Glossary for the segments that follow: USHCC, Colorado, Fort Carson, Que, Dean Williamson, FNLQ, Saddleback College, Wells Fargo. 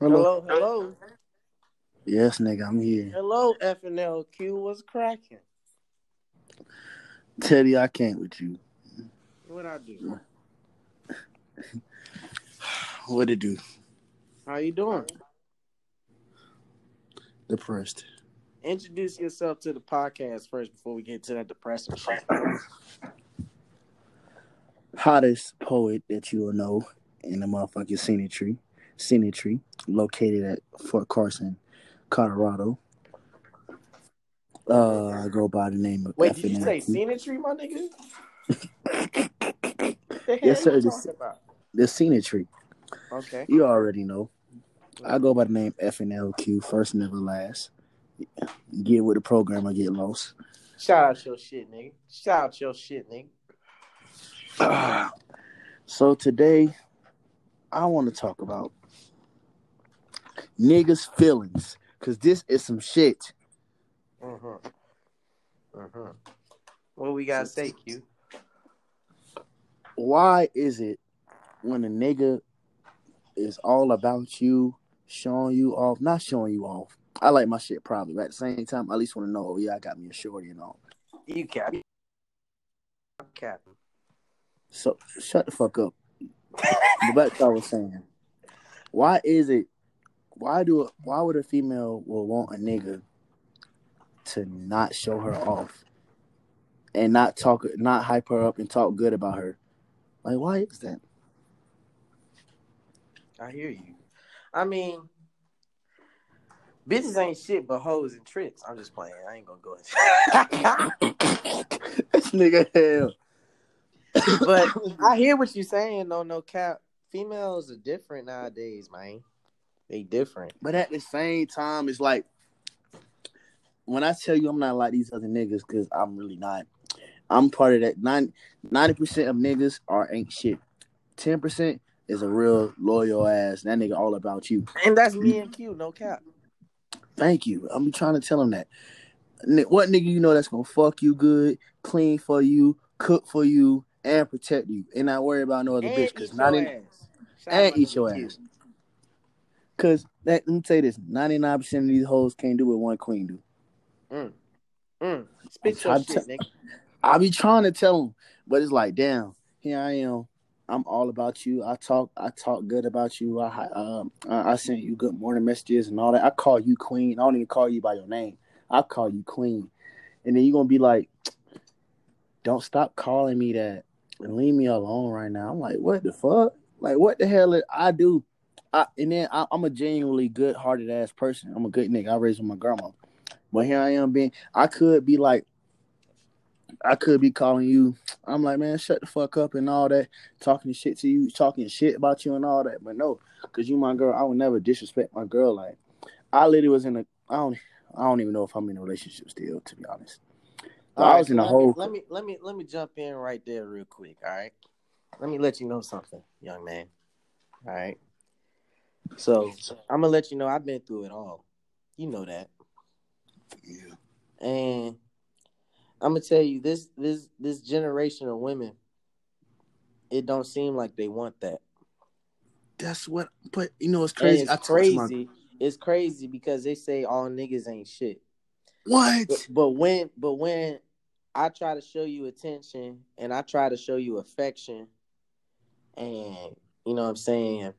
Hello. Hello. Yes, nigga, I'm here. Hello, FNLQ, what's cracking? Teddy, I can't with you. What I do? What it do? How you doing? Depressed. Introduce yourself to the podcast first before we get to that depressing shit. Hottest poet that you'll know in the motherfucking scenery, located at Fort Carson, Colorado. I go by the name of. Wait, FNLQ. Did you say scenery, my nigga? Yes, sir. The scenery. Okay. You already know. I go by the name FNLQ, first never last. Get with the program or get lost. Shout out your shit, nigga. So today, I want to talk about niggas' feelings, because this is some shit. What we got to say, Q? Why is it when a nigga is all about you, not showing you off, I like my shit probably, but at the same time, I at least want to know, oh yeah, I got me a shorty and all. You cap. I'm capping. So, shut the fuck up. But I was saying, why would a female will want a nigga to not show her off and not hype her up and talk good about her? Like, why is that? I hear you. I mean, bitches ain't shit but hoes and tricks. I'm just playing. I ain't gonna go into this nigga hell. But I hear what you're saying, though. No cap. Females are different nowadays, man. They different. But at the same time, it's like, when I tell you I'm not like these other niggas, because I'm really not. I'm part of that. 90% of niggas ain't shit. 10% is a real loyal ass. That nigga all about you. And that's me and Q, no cap. Thank you. I'm trying to tell him that. What nigga you know that's going to fuck you good, clean for you, cook for you, and protect you, and not worry about no other bitch, because eat your ass. Because, let me tell you this, 99% of these hoes can't do what one queen do. Spit your shit, nigga. I be trying to tell them, but it's like, damn, here I am. I'm all about you. I talk good about you. I send you good morning messages and all that. I call you queen. I don't even call you by your name. I call you queen. And then you're going to be like, don't stop calling me that and leave me alone right now. I'm like, what the fuck? Like, what the hell did I do? I'm a genuinely good-hearted ass person. I'm a good nigga. I raised with my grandma. But here I am I could be calling you. I'm like, man, shut the fuck up and all that. Talking shit to you, talking shit about you and all that. But no, because you my girl, I would never disrespect my girl. Like, I literally was in I don't even know if I'm in a relationship still, to be honest. I was in a hole. Let me jump in right there real quick, all right? Let me let you know something, young man. All right? So, I'm going to let you know I've been through it all. You know that. Yeah. And I'm going to tell you, this generation of women, it don't seem like they want that. That's what, but you know, it's crazy. It's crazy because they say all niggas ain't shit. What? But when I try to show you attention and I try to show you affection and, you know what I'm saying,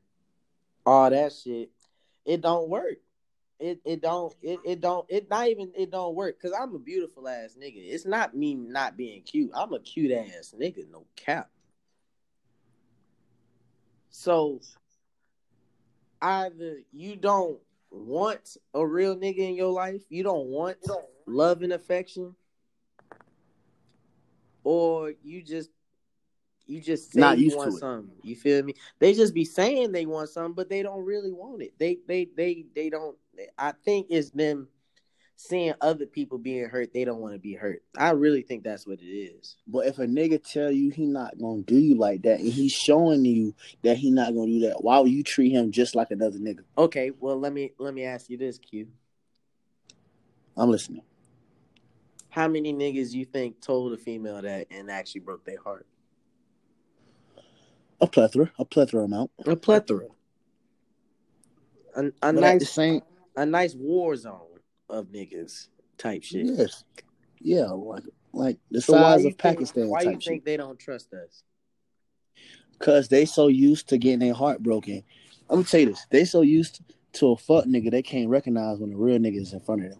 all that shit, it don't work. It don't work because I'm a beautiful ass nigga. It's not me not being cute. I'm a cute ass nigga, no cap. So either you don't want a real nigga in your life, you don't want love and affection, or you just say you want something. You feel me? They just be saying they want something, but they don't really want it. They don't. I think it's them seeing other people being hurt. They don't want to be hurt. I really think that's what it is. But if a nigga tell you he not going to do you like that, and he's showing you that he not going to do that, why would you treat him just like another nigga? Okay, well, let me ask you this, Q. I'm listening. How many niggas you think told a female that and actually broke their heart? A plethora amount. a nice war zone of niggas type shit. Yes. Yeah, like the size of Pakistan. Why do you think they don't trust us? Because they so used to getting their heart broken. I'm going to tell you this. They so used to a fuck nigga, they can't recognize when the real nigga is in front of them.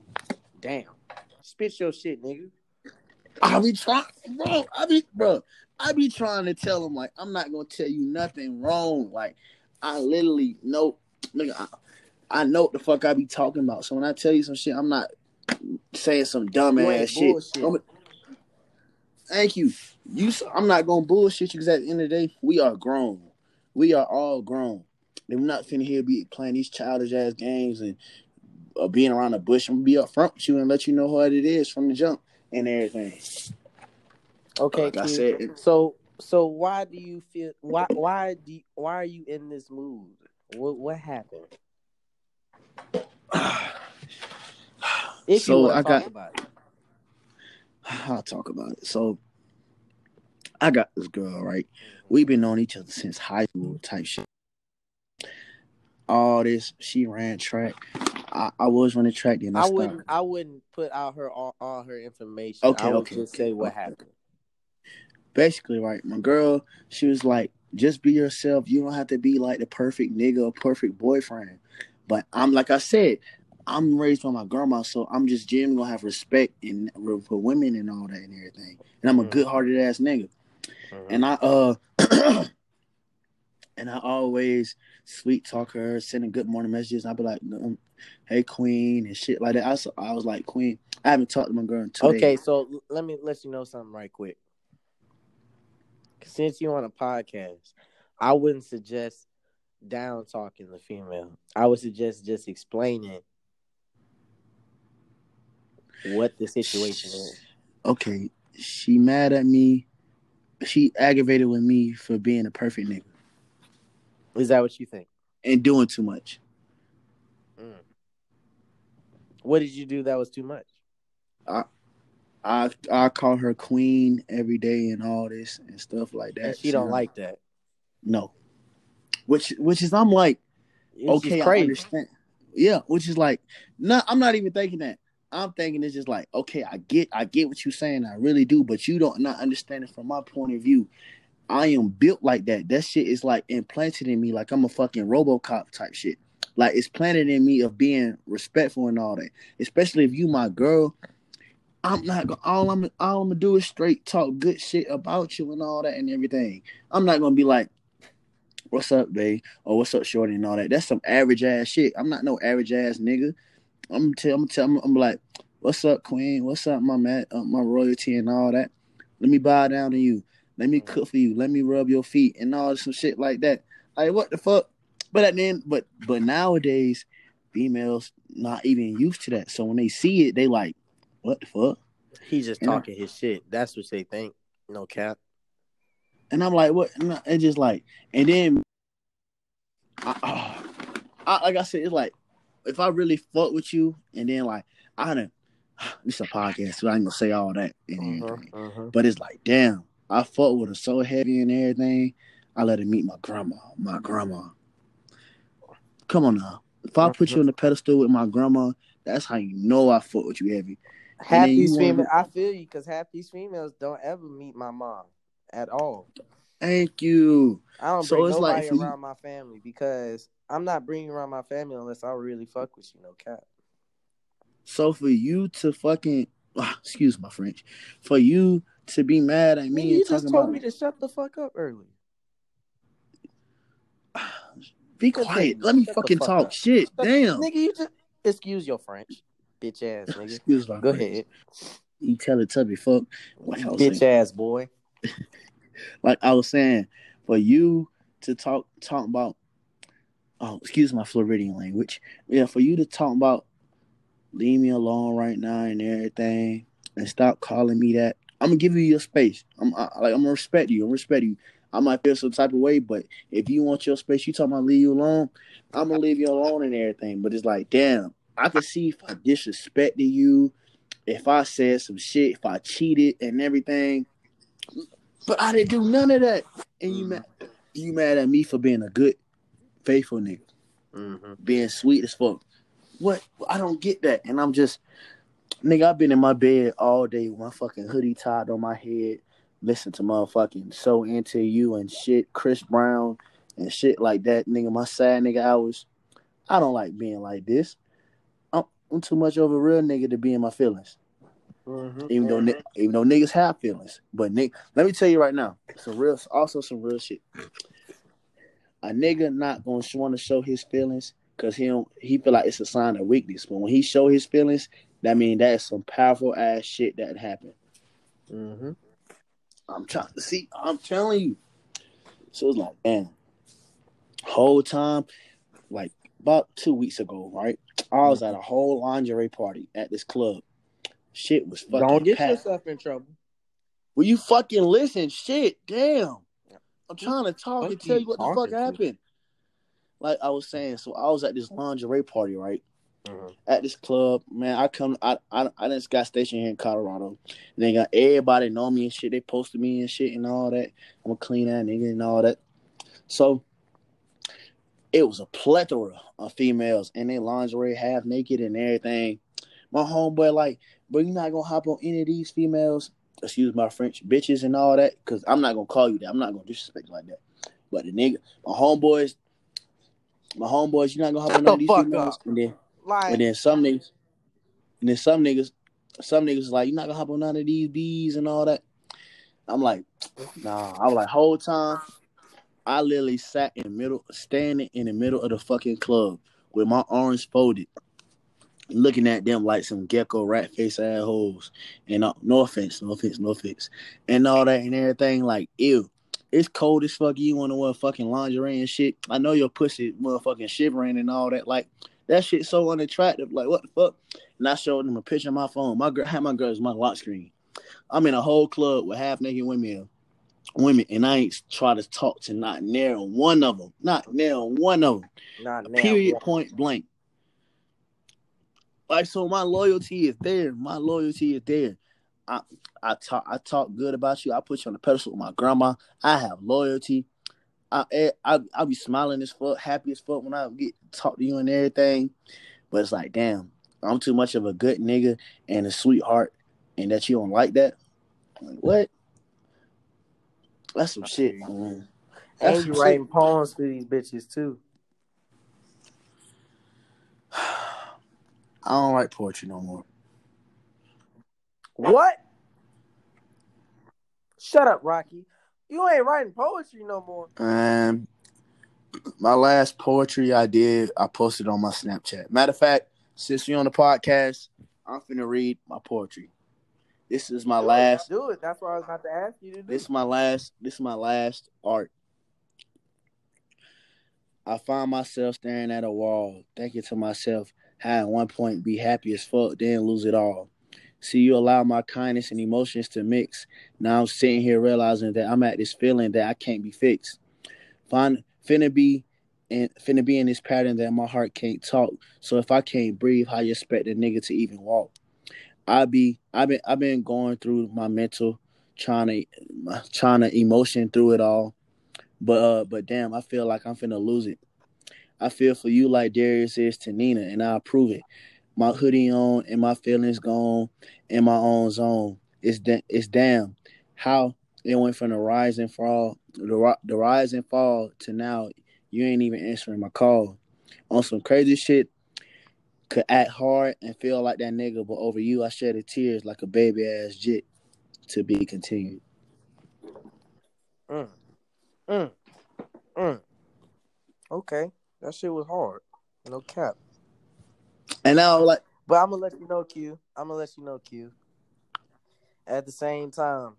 Damn. Spit your shit, nigga. I be trying to tell them, like, I'm not going to tell you nothing wrong. Like, I literally know, nigga, I know what the fuck I be talking about. So when I tell you some shit, I'm not saying some dumb ass shit. Thank you. I'm not going to bullshit you because at the end of the day, we are grown. We are all grown. They're not finna here be playing these childish ass games and being around the bush. I'm going to be up front with you and let you know what it is from the jump and everything. Okay, like I said, so why do you feel why are you in this mood? What happened? I'll talk about it. So I got this girl, right? We've been on each other since high school type shit. All this, she ran track. I was running track then. I wouldn't put out her all her information. Okay, I would just say what happened. Basically, right, my girl, she was like, just be yourself. You don't have to be like the perfect nigga or perfect boyfriend. But I'm raised by my grandma, so I'm just genuinely gonna have respect and for women and all that and everything. And I'm a good-hearted ass nigga. Uh-huh. And I always sweet talk her, sending good morning messages. I'd be like, "Hey, Queen," and shit like that. I was like, "Queen, I haven't talked to my girl in 2 days." Okay, so let me let you know something right quick. Since you're on a podcast, I wouldn't suggest down talking the female. I would suggest just explaining what the situation is. Okay, she mad at me. She aggravated with me for being a perfect nigga. Is that what you think? And doing too much. Mm. What did you do that was too much? I call her queen every day and all this and stuff like that. And she don't like that. No. Which is I'm like, it's okay, I understand. Yeah, which is like, no, I'm not even thinking that. I'm thinking it's just like, okay, I get what you're saying, I really do, but you don't not understand it from my point of view. I am built like that. That shit is like implanted in me, like I'm a fucking RoboCop type shit. Like it's planted in me of being respectful and all that. Especially if you my girl, I'm not gonna all I'm gonna do is straight talk good shit about you and all that and everything. I'm not gonna be like, "What's up, babe?" or "What's up, shorty?" and all that. That's some average ass shit. I'm not no average ass nigga. I'm like, "What's up, queen? What's up, my royalty and all that? Let me bow down to you. Let me cook for you. Let me rub your feet," and all some shit like that. Like, what the fuck? But nowadays, females not even used to that. So when they see it, they like, what the fuck? He's just talking his shit. That's what they think. No cap. And I'm like, what? And it's just like, and then, like I said, it's like, if I really fuck with you, and then like, it's a podcast, so I ain't gonna say all that and everything. But it's like, damn. I fought with her so heavy and everything. I let her meet my grandma. My grandma. Come on now. If I put you on the pedestal with my grandma, that's how you know I fought with you heavy. Half these females, I feel you, because half these females don't ever meet my mom at all. Thank you. I don't bring nobody around my family because I'm not bringing around my family unless I really fuck with you, no cap. So for you to fucking, excuse my French, for you to be mad at me, you just told me to shut the fuck up early. Be quiet. Let me fucking talk shit. Damn, nigga, you just excuse your French, bitch ass nigga. Excuse my. Go ahead. You tell it to me, fuck. Bitch ass boy. Like I was saying, for you to talk about. Oh, excuse my Floridian language. Yeah, for you to talk about, leave me alone right now and everything, and stop calling me that. I'm gonna give you your space. I'm gonna respect you. I might feel some type of way, but if you want your space, you talking about leave you alone. I'm gonna leave you alone and everything. But it's like, damn, I can see if I disrespected you, if I said some shit, if I cheated and everything. But I didn't do none of that, and you mad at me for being a good, faithful nigga. being sweet as fuck. What? I don't get that. And I'm just, nigga, I've been in my bed all day with my fucking hoodie tied on my head, listening to motherfucking So Into You and shit, Chris Brown and shit like that, nigga. My sad nigga hours. I don't like being like this. I'm too much of a real nigga to be in my feelings. Even though niggas have feelings, but nigga, let me tell you right now, some real shit. A nigga not gonna want to show his feelings because he feel like it's a sign of weakness. But when he show his feelings, that mean that's some powerful ass shit that happened. Mm-hmm. I'm telling you. So it's like, man, whole time, like about 2 weeks ago, right? I was at a whole lingerie party at this club. Shit was fucking Don't get packed. Yourself in trouble. Will you fucking listen? Shit, damn. I'm trying to talk and tell you what the fuck happened. Like I was saying, so I was at this lingerie party, right? Uh-huh. At this club, man. I just got stationed here in Colorado. And they got everybody know me and shit. They posted me and shit and all that. I'm a clean ass nigga and all that. So it was a plethora of females in their lingerie, half naked and everything. My homeboy like, but you're not gonna hop on any of these females, excuse my French, bitches and all that, because I'm not gonna call you that. I'm not gonna disrespect you like that. But the nigga, my homeboys, you're not gonna hop on none of these females. And then some niggas like, you're not gonna hop on none of these bees and all that. I'm like, nah. I was like, whole time, I literally standing in the middle of the fucking club with my arms folded, looking at them like some gecko rat face assholes, and no offense, and all that and everything. Like, ew, it's cold as fuck. You want to wear fucking lingerie and shit. I know your pussy motherfucking shivering and all that. Like, that shit so unattractive. Like, what the fuck? And I showed them a picture of my phone. My girl's my lock screen. I'm in a whole club with half naked women, and I ain't try to talk to not nail one of them. Period, point blank. Like, so my loyalty is there. I talk good about you. I put you on the pedestal with my grandma. I have loyalty. I be smiling as fuck, happy as fuck when I get to talk to you and everything. But it's like, damn, I'm too much of a good nigga and a sweetheart, and that you don't like that. Like, what? That's some shit, man. That's and you writing poems for these bitches too. I don't like poetry no more. What? Shut up, Rocky. You ain't writing poetry no more. My last poetry I posted on my Snapchat. Matter of fact, since we on the podcast, I'm finna read my poetry. This is my last. Do it. That's what I was about to ask you to do. This is my last art. I find myself staring at a wall, thinking to myself, I at one point be happy as fuck, then lose it all. See, you allow my kindness and emotions to mix. Now I'm sitting here realizing that I'm at this feeling that I can't be fixed. Finna be in this pattern that my heart can't talk. So if I can't breathe, how you expect a nigga to even walk? I've been going through my mental, trying to emotion through it all. But damn, I feel like I'm finna lose it. I feel for you like Darius is to Nina, and I approve it. My hoodie on and my feelings gone in my own zone. It's damn how it went from the rise and fall to now. You ain't even answering my call. On some crazy shit, could act hard and feel like that nigga, but over you I shed the tears like a baby ass jit. To be continued. Okay. That shit was hard. No cap. And now, like... But I'm going to let you know, Q. At the same time,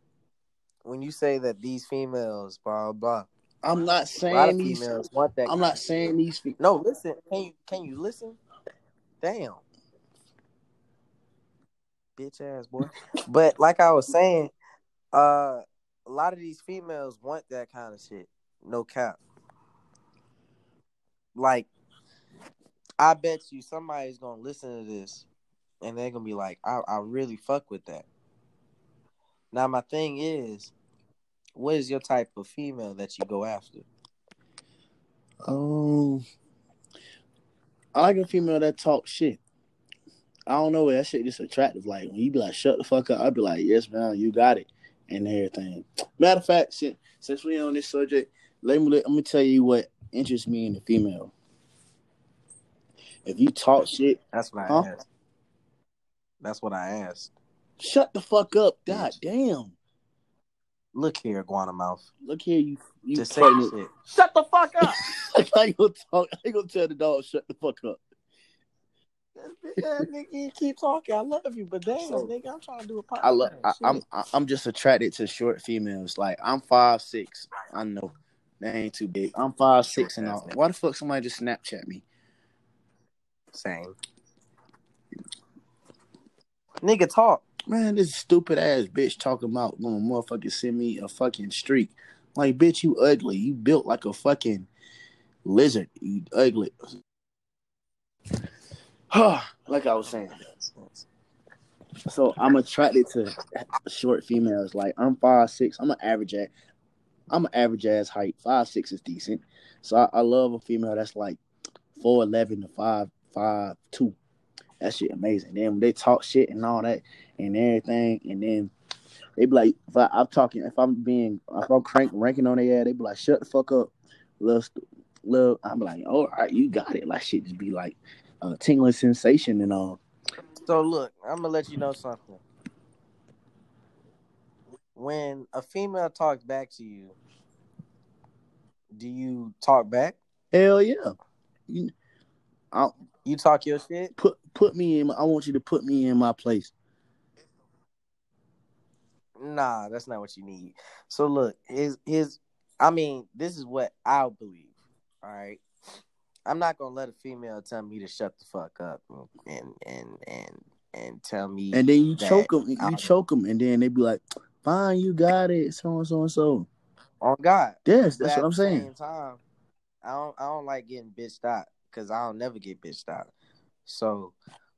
when you say that these females, blah, blah, blah. I'm not saying these... females want that. I'm not saying these... No, listen. Can you listen? Damn. Bitch ass boy. But like I was saying, a lot of these females want that kind of shit. No cap. Like, I bet you somebody's going to listen to this and they're going to be like, I really fuck with that. Now, my thing is, what is your type of female that you go after? Oh, I like a female that talks shit. I don't know, that shit just attractive. Like, when you be like, shut the fuck up, I'll be like, yes, man, you got it, and everything. Matter of fact, since we on this subject, let me tell you what interests me in the female. If you talk shit... That's what I asked. That's what I asked. Shut the fuck up, god damn. Look here, Guanamouth. Look here, you just say shit. Shut the fuck up! I ain't gonna tell the dog, shut the fuck up. That nigga, you keep talking. I love you, but damn, so, nigga, I'm trying to do a podcast. I'm just attracted to short females. Like, I'm 5'6". I know they ain't too big. I'm 5'6" and all. Why the fuck somebody just Snapchat me? Same. Nigga, talk. Man, this stupid ass bitch talking about when a motherfucker send me a fucking streak. Like, bitch, you ugly. You built like a fucking lizard. You ugly. Like I was saying. So I'm attracted to short females. Like, I'm 5'6". I'm an average ass height. 5'6" is decent. So I love a female that's like 4'11" to 5'2". That shit amazing. Then when they talk shit and all that and everything, and then they be like, if I'm ranking on their ass, they be like, shut the fuck up, love. I'm like, all right, you got it. Like, shit just be like a tingling sensation and all. So look, I'm gonna let you know something. When a female talks back to you, do you talk back? Hell yeah. You talk your shit? Put me in. I want you to put me in my place. Nah, that's not what you need. So look, this is what I believe. All right, I'm not gonna let a female tell me to shut the fuck up and tell me. And then you choke them. You choke them, and then they be like, "Fine, you got it." So and so and so. On God. Yes, that's what I'm saying. At the same time, I don't like getting bitched out. Cause I'll never get bitched out, so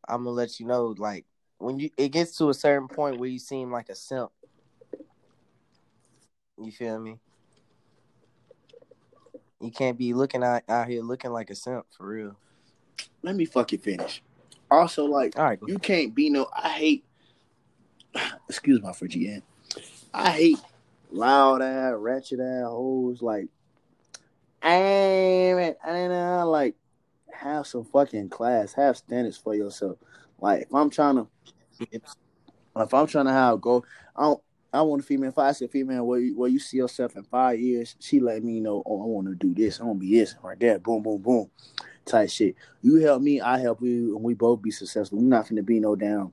I'm gonna let you know. Like, when it gets to a certain point where you seem like a simp, you feel me? You can't be looking out here looking like a simp for real. Let me fucking finish. Also, like, all right, you can't be no. I hate. Excuse my for GM. I hate loud ass, ratchet ass hoes. Like, I ain't like. Have some fucking class. Have standards for yourself. Like, if I'm trying to have go, I want a female. If I ask a female where you see yourself in 5 years, she let me know. Oh, I want to do this. I want to be this right there. Boom, boom, boom, type shit. You help me, I help you, and we both be successful. We're not finna be no damn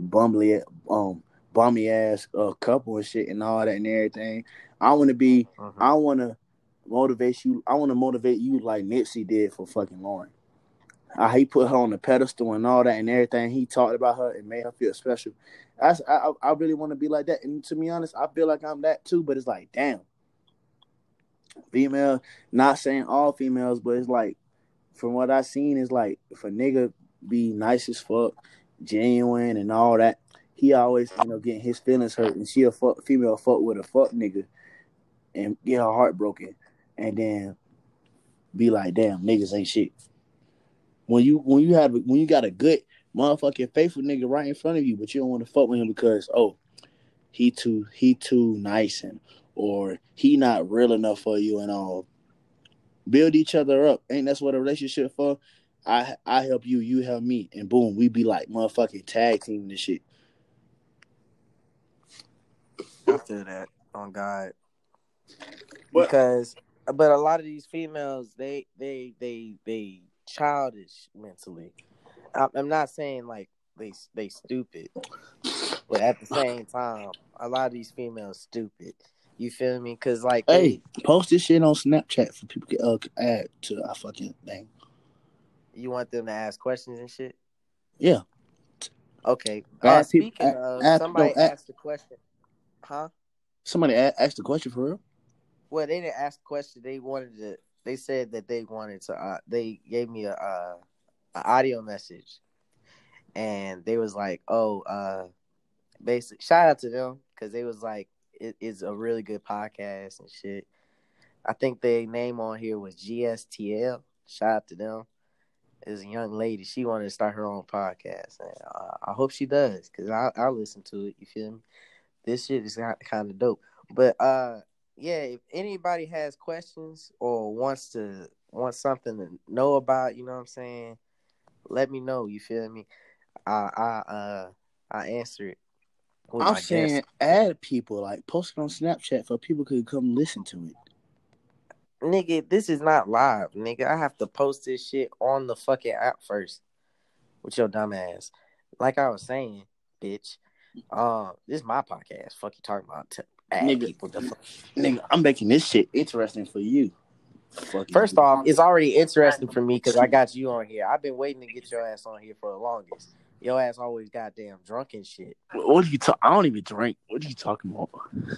bummy ass couple and shit and all that and everything. I want to motivate you like Nipsey did for fucking Lauren. He put her on the pedestal and all that and everything. He talked about her and made her feel special. I really want to be like that. And to be honest, I feel like I'm that too, but it's like, damn. Female, not saying all females, but it's like, from what I've seen, it's like, if a nigga be nice as fuck, genuine and all that, he always, getting his feelings hurt. And she a female fuck with a fuck nigga and get her heart broken. And then be like, damn, niggas ain't shit. When you got a good motherfucking faithful nigga right in front of you, but you don't want to fuck with him because he too nice and or he not real enough for you and all. Build each other up. Ain't that's what a relationship for? I help you, you help me, and boom, we be like motherfucking tag team and shit. I feel that on God. Because, but a lot of these females, they childish mentally. I'm not saying like they stupid, but at the same time, a lot of these females stupid. You feel me? Because like, hey, post this shit on Snapchat for people to add to our fucking thing. You want them to ask questions and shit? Yeah. Okay. Somebody asked the question. Huh? Somebody asked the question for real. Well, they didn't ask the question. They said that they wanted to. They gave me a audio message, and they was like, "Oh, basic." Shout out to them because they was like, "It's a really good podcast and shit." I think their name on here was GSTL. Shout out to them. is a young lady. She wanted to start her own podcast. And I hope she does, because I listen to it. You feel me? This shit is kind of dope. But yeah, if anybody has questions or wants something to know about, you know what I'm saying, let me know. You feel me? I answer it. I'm saying add people, like post it on Snapchat so people could come listen to it. Nigga, this is not live, nigga. I have to post this shit on the fucking app first with your dumb ass. Like I was saying, bitch, this is my podcast. Fuck you talking about to add nigga, people to fuck. Nigga, I'm making this shit interesting for you. Fucking first off, it's already interesting for me because I got you on here. I've been waiting to get your ass on here for the longest. Your ass always goddamn drunk and shit. What are you talking? I don't even drink. What are you talking about?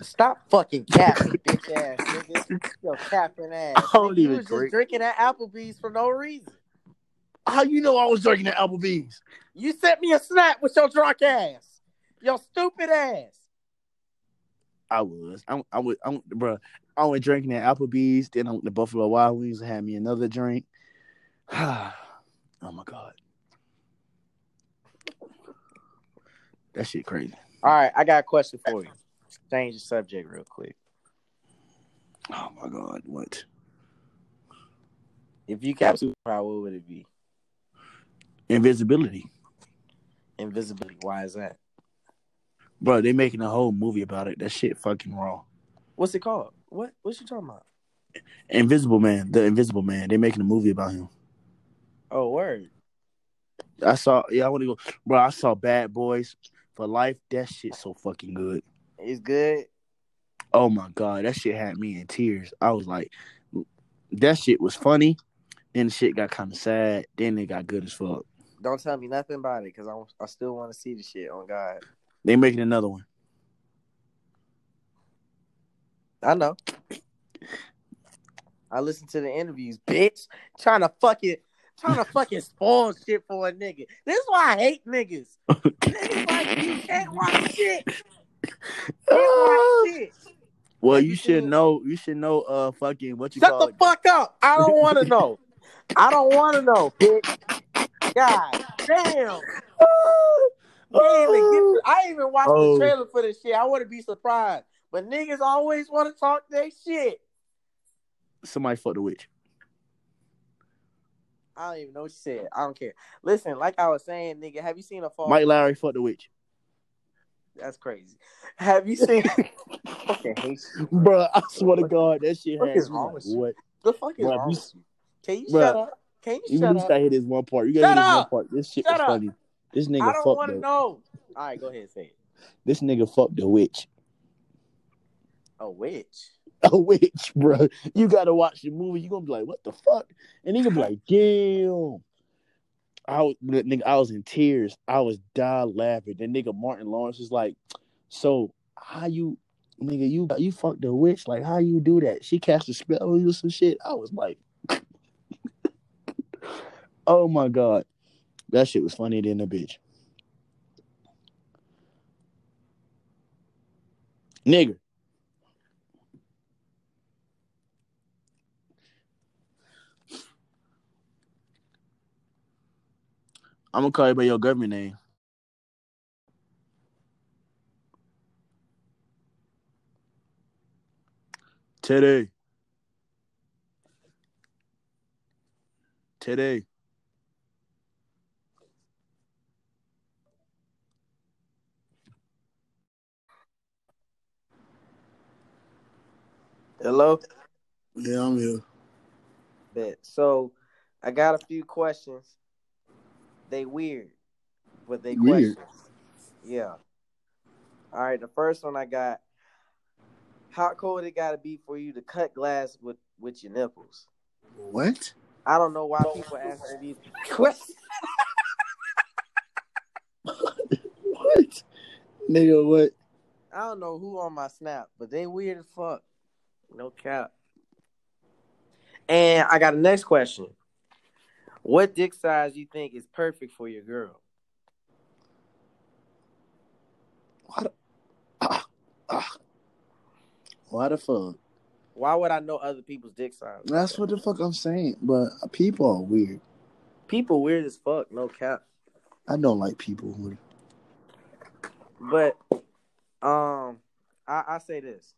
Stop fucking capping, bitch ass nigga. You're capping ass. I don't even drink. You was just drinking at Applebee's for no reason. How you know I was drinking at Applebee's? You sent me a snap with your drunk ass. Your stupid ass. I was, bro. I went drinking at Applebee's. Then I went to Buffalo Wild Wings and had me another drink. Oh my god. That shit crazy. All right, I got a question for you. Change the subject real quick. Oh my god, what? If you got superpower, what would it be? Invisibility. Invisibility. Why is that? Bro, they making a whole movie about it. That shit fucking raw. What's it called? What you talking about? Invisible Man. The Invisible Man. They making a movie about him. Oh, word. I want to go. Bro, I saw Bad Boys for Life. That shit so fucking good. It's good. Oh my god, that shit had me in tears. I was like, that shit was funny. Then the shit got kind of sad. Then it got good as fuck. Don't tell me nothing about it, because I still want to see the shit. On god, they making another one. I know. I listened to the interviews, bitch. Trying to fucking spoil shit for a nigga. This is why I hate niggas. Niggas like you can't watch shit. Well, you should know. You should know. Fucking what you shut call the it. Fuck up. I don't want to know. I don't want to know, bitch. God damn. Really, I ain't even watched the trailer for this shit. I want to be surprised, but niggas always want to talk their shit. Somebody fuck the witch. I don't even know what you said. I don't care. Listen, like I was saying, nigga, have you seen a fall? Mike Lowry fucked the witch. That's crazy. Have you seen? Fucking hate you, bro. I swear to God, that shit. What is wrong with you? What the fuck is wrong with you? Can you shut up? Can you shut up? You gotta hit this one part. You gotta hit this one part. This shit was funny. This nigga fucked. I don't want to know. All right, go ahead and say it. This nigga fucked the witch. A witch. A witch, bro. You gotta watch the movie. You gonna be like, what the fuck? And he gonna be like, damn. I was in tears. I was dying laughing. Then nigga Martin Lawrence is like, so how you, nigga, you fucked the witch? Like, how you do that? She cast a spell on you or some shit. I was like, oh my god, that shit was funnier than the bitch. Nigga. I'm gonna call you by your government name. Today. Hello? Yeah, I'm here. Bet. So, I got a few questions. They weird, but they weird. Questions. Yeah. All right, the first one I got. How cold it gotta be for you to cut glass with your nipples? What? I don't know why people ask these questions. What? Nigga, what? I don't know who on my snap, but they weird as fuck. No cap. And I got the next question. What dick size you think is perfect for your girl? Why the fuck? Why would I know other people's dick size? That's what the fuck I'm saying. But people are weird. People weird as fuck, no cap. I don't like people who. But, I say this.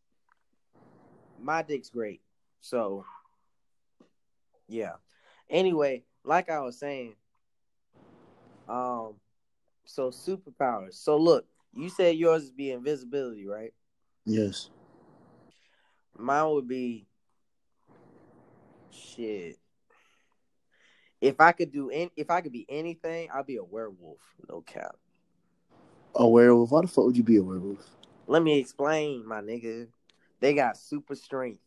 My dick's great, so yeah. Anyway, like I was saying, so superpowers. So look, you said yours would be invisibility, right? Yes. Mine would be shit. If I could be anything, I'd be a werewolf. No cap. A werewolf? Why the fuck would you be a werewolf? Let me explain, my nigga. They got super strength,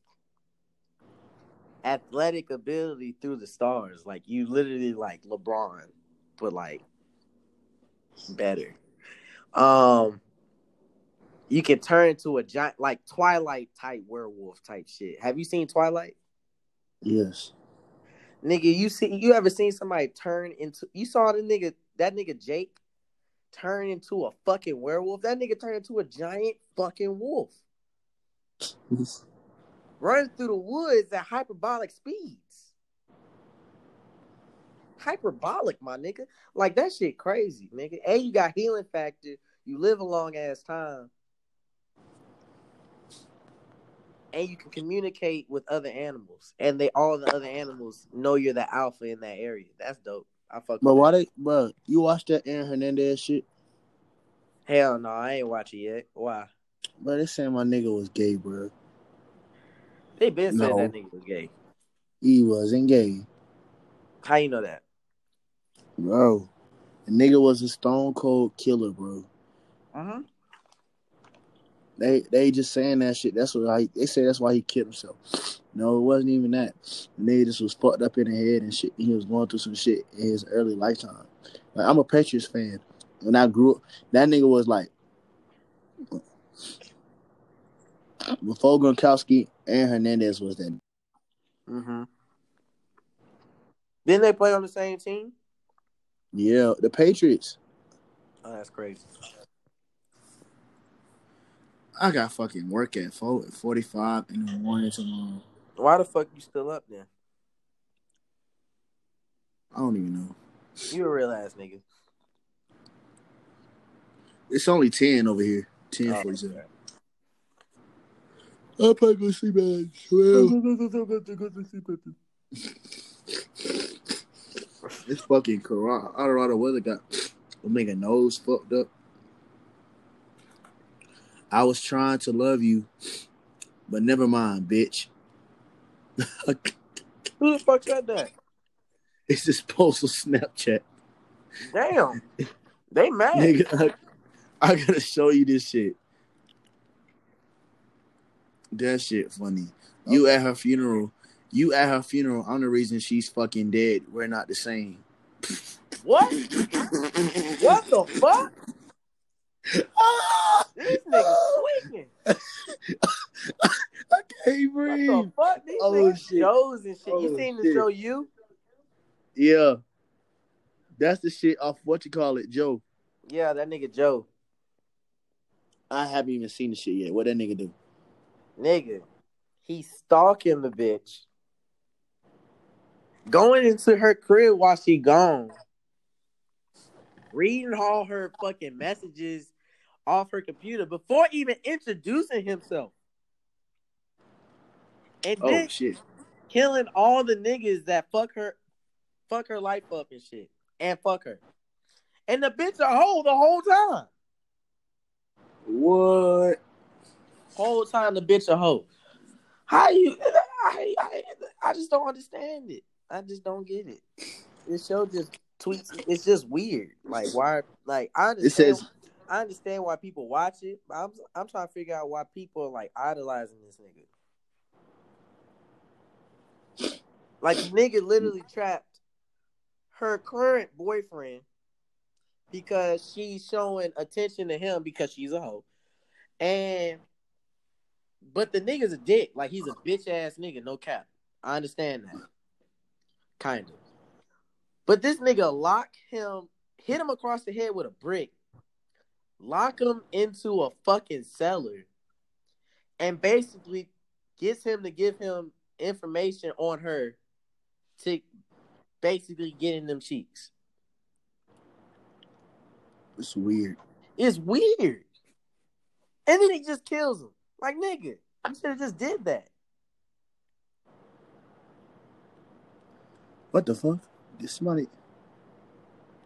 athletic ability through the stars. Like, you literally like LeBron, but like better. You can turn into a giant, like Twilight type werewolf type shit. Have you seen Twilight? Yes. Nigga, you ever seen somebody turn into? You saw that nigga Jake turn into a fucking werewolf. That nigga turned into a giant fucking wolf. Run through the woods at hyperbolic speeds. Hyperbolic, my nigga. Like, that shit crazy, nigga. And you got healing factor. You live a long ass time. And you can communicate with other animals. And all the other animals know you're the alpha in that area. That's dope. I fuck with that. But you watched that Aaron Hernandez shit? Hell no, I ain't watch it yet. Why? But they saying my nigga was gay, bro. They been saying that nigga was gay. He wasn't gay. How you know that? Bro, the nigga was a stone cold killer, bro. Uh-huh. They just saying that shit. That's what they say. That's why he killed himself. No, it wasn't even that. The nigga just was fucked up in the head and shit. He was going through some shit in his early lifetime. Like, I'm a Patriots fan. When I grew up, that nigga was like, before Gronkowski, Aaron Hernandez was that. Mm-hmm. Didn't they play on the same team? Yeah, the Patriots. Oh, that's crazy. I got fucking work at 4:45 in the morning tomorrow. Why the fuck you still up then? I don't even know. You a real ass nigga. It's only 10 over here. 10:47. Okay. I'm probably going to sleep at 12. It's fucking Colorado weather got a nigga nose fucked up. I was trying to love you, but never mind, bitch. Who the fuck said that? It's this post on Snapchat. Damn. They mad. Nigga, I got to show you this shit. That shit funny. Okay. You at her funeral. I'm the reason she's fucking dead. We're not the same. What? What the fuck? Oh, this nigga swinging. I can't breathe. What the fuck? These niggas shows and shit. Oh, you seen the show You? Yeah. That's the shit off Joe. Yeah, that nigga Joe. I haven't even seen the shit yet. What that nigga do? Nigga, he's stalking the bitch, going into her crib while she gone, reading all her fucking messages off her computer before even introducing himself. And then killing all the niggas that fuck her life up and shit. And fuck her. And the bitch a hoe the whole time. What? Whole time the bitch a hoe. I just don't understand it. I just don't get it. This show just tweets. It's just weird. Like, why? Like, I understand why people watch it. But I'm trying to figure out why people are like idolizing this nigga. Like, the nigga literally trapped her current boyfriend because she's showing attention to him because she's a hoe, but the nigga's a dick. Like, he's a bitch-ass nigga, no cap. I understand that. Kind of. But this nigga hit him across the head with a brick, lock him into a fucking cellar, and basically gets him to give him information on her to basically getting them cheeks. It's weird. It's weird. And then he just kills him. Like, nigga, I should have just did that. What the fuck? Did somebody...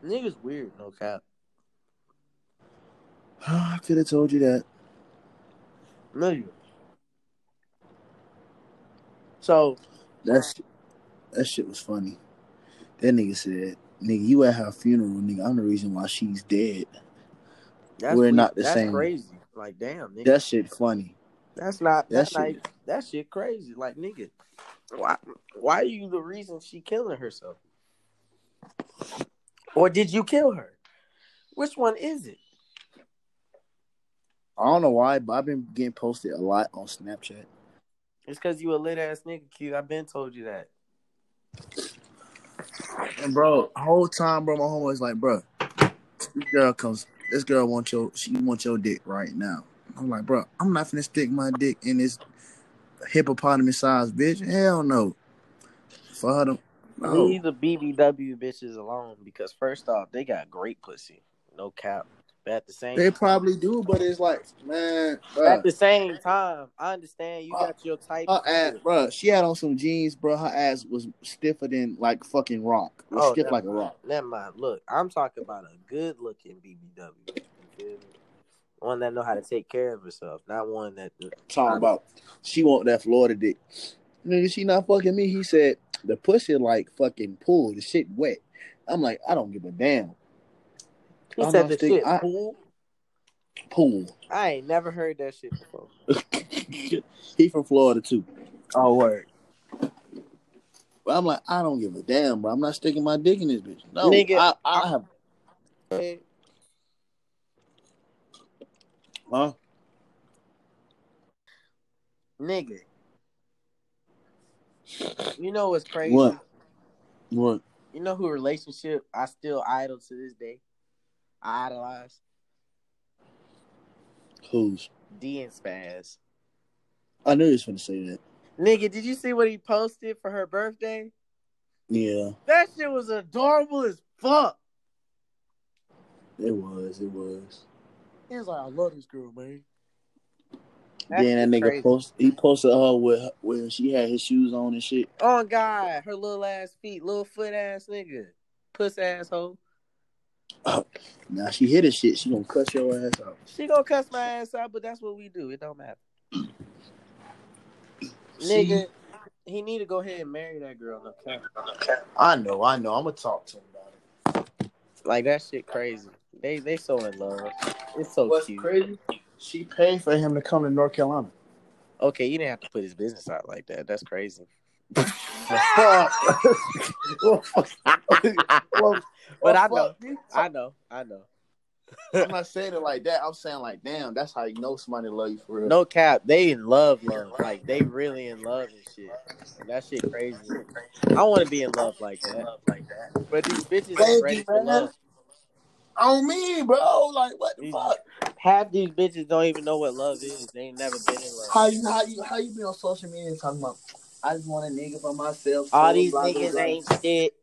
Nigga's weird, no cap. I could have told you that. No, you. So... That shit was funny. That nigga said, nigga, you at her funeral, nigga. I'm the reason why she's dead. That's crazy. Like, damn, nigga. That shit funny. That shit crazy. Like, nigga, why are you the reason she killing herself? Or did you kill her? Which one is it? I don't know why, but I've been getting posted a lot on Snapchat. It's because you a lit-ass nigga, Q. I've been told you that. And, bro, whole time, bro, my homeboy's like, bro, this girl wants your dick right now. I'm like, bro, I'm not finna stick my dick in this hippopotamus-sized bitch. Hell no. For her to... No. Leave the BBW bitches alone because, first off, they got great pussy. No cap. But at the same time, they probably do, but it's like, man. Bruh. At the same time, I understand you got your type. Her ass, bro, she had on some jeans, bro. Her ass was stiffer than like fucking rock. Oh, stiff like a rock. Never mind. Look, I'm talking about a good looking BBW. One that know how to take care of herself, not one that talking about she want that Florida dick. Nigga, she not fucking me. He said the pussy like fucking pool. The shit wet. I'm like, I don't give a damn. He said the shit pool? Pool. I ain't never heard that shit before. He from Florida, too. Oh, word. But I'm like, I don't give a damn, bro. I'm not sticking my dick in this bitch. No, nigga, I have... Hey. Huh? Nigga. You know what's crazy? What? You know who relationship I still idol to this day? I idolize. Who's? D and Spaz. I knew you was going to say that. Nigga, did you see what he posted for her birthday? Yeah. That shit was adorable as fuck. It was. He was like, I love this girl, man. Then that nigga posted her with when she had his shoes on and shit. Oh, God. Her little ass feet. Little foot ass nigga. Puss asshole. Oh, now she hit this shit. She gonna cuss your ass out. She gonna cuss my ass out, but that's what we do. It don't matter. Nigga, he need to go ahead and marry that girl. Okay. I know. I'm gonna talk to him about it. Like that shit crazy. They so in love. It's so cute. Crazy? She paid for him to come to North Carolina. Okay, you didn't have to put his business out like that. That's crazy. But I know. I'm not saying it like that. I'm saying like, damn, that's how you know somebody love you for real. No cap, they in love. Like they really in love and shit. And that shit crazy. I want to be in love like that. But these bitches ain't ready for love. On me, bro. Like what the fuck? Half these bitches don't even know what love is. They ain't never been in love. How you be on social media talking about? I just want a nigga for myself. All these niggas ain't shit.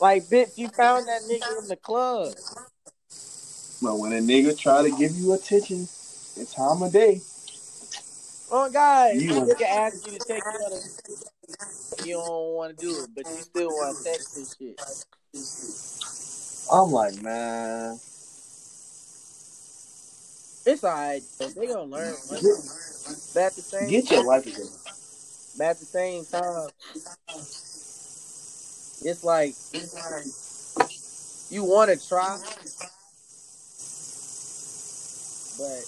Like, bitch, you found that nigga in the club. Well, when a nigga try to give you attention, it's time of day. Oh, God, nigga asked you to take care of it. You don't want to do it, but you still want to text this shit. I'm like, man. It's all right. They gonna learn. Get your life together. But at the same time, it's like you want to try, but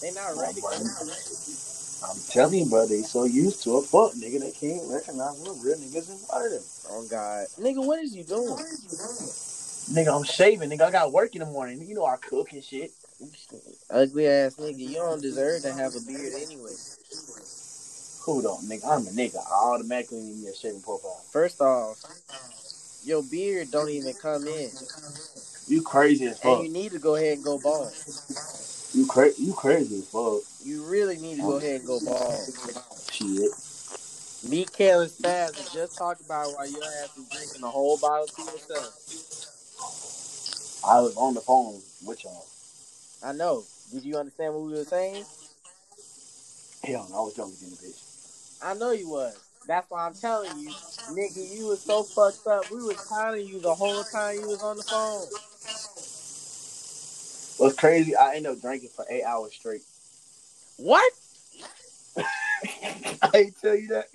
they're not ready. I'm telling you, bro, they so used to a fuck nigga, they can't recognize what real niggas is part of them. Oh, God. Nigga, what is you doing? Nigga, I'm shaving. Nigga, I got work in the morning. You know I cook and shit. Ugly ass nigga, you don't deserve to have a beard anyway. Who don't, nigga? I'm a nigga. I automatically need me a shaving profile. First off, your beard don't even come in. You crazy as fuck. And you need to go ahead and go bald. You crazy as fuck. You really need to go ahead and go bald. Shit. Me, Kayla Stabs, and just talked about why your ass was drinking the whole bottle to yourself. I was on the phone with y'all. I know. Did you understand what we were saying? Hell no, I was drunk in the bitch. I know you was. That's why I'm telling you, nigga, you was so fucked up. We was calling you the whole time you was on the phone. What's crazy, I ended up drinking for 8 hours straight. What? I ain't tell you that.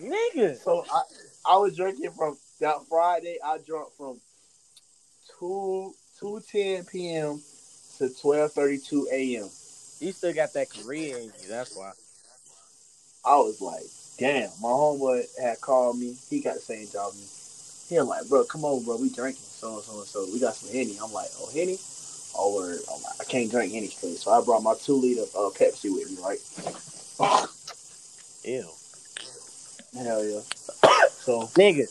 Nigga. So I was drinking from that Friday. I drunk from 2:10 p.m. to 12:32 a.m. You still got that Korean in you, that's why. I was like, damn, my homeboy had called me. He got the same job as me. He was like, bro, come on, bro, we drinking, so and so and so. We got some Henny. I'm like, oh, Henny? Oh, word. I'm like, I can't drink Henny straight. So I brought my 2-liter Pepsi with me, right? Ew. Hell yeah. So, nigga,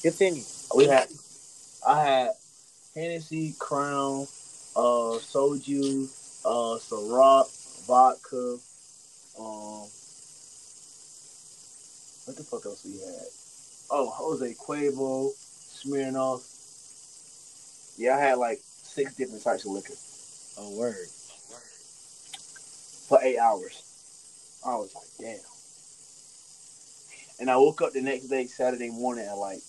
continue. I had Hennessy, Crown, soju, Ciroc, vodka. What the fuck else we had? Oh, Jose Cuervo, Smirnoff. Yeah, I had like 6 different types of liquor. Oh, word. For 8 hours. I was like, damn. And I woke up the next day, Saturday morning, at like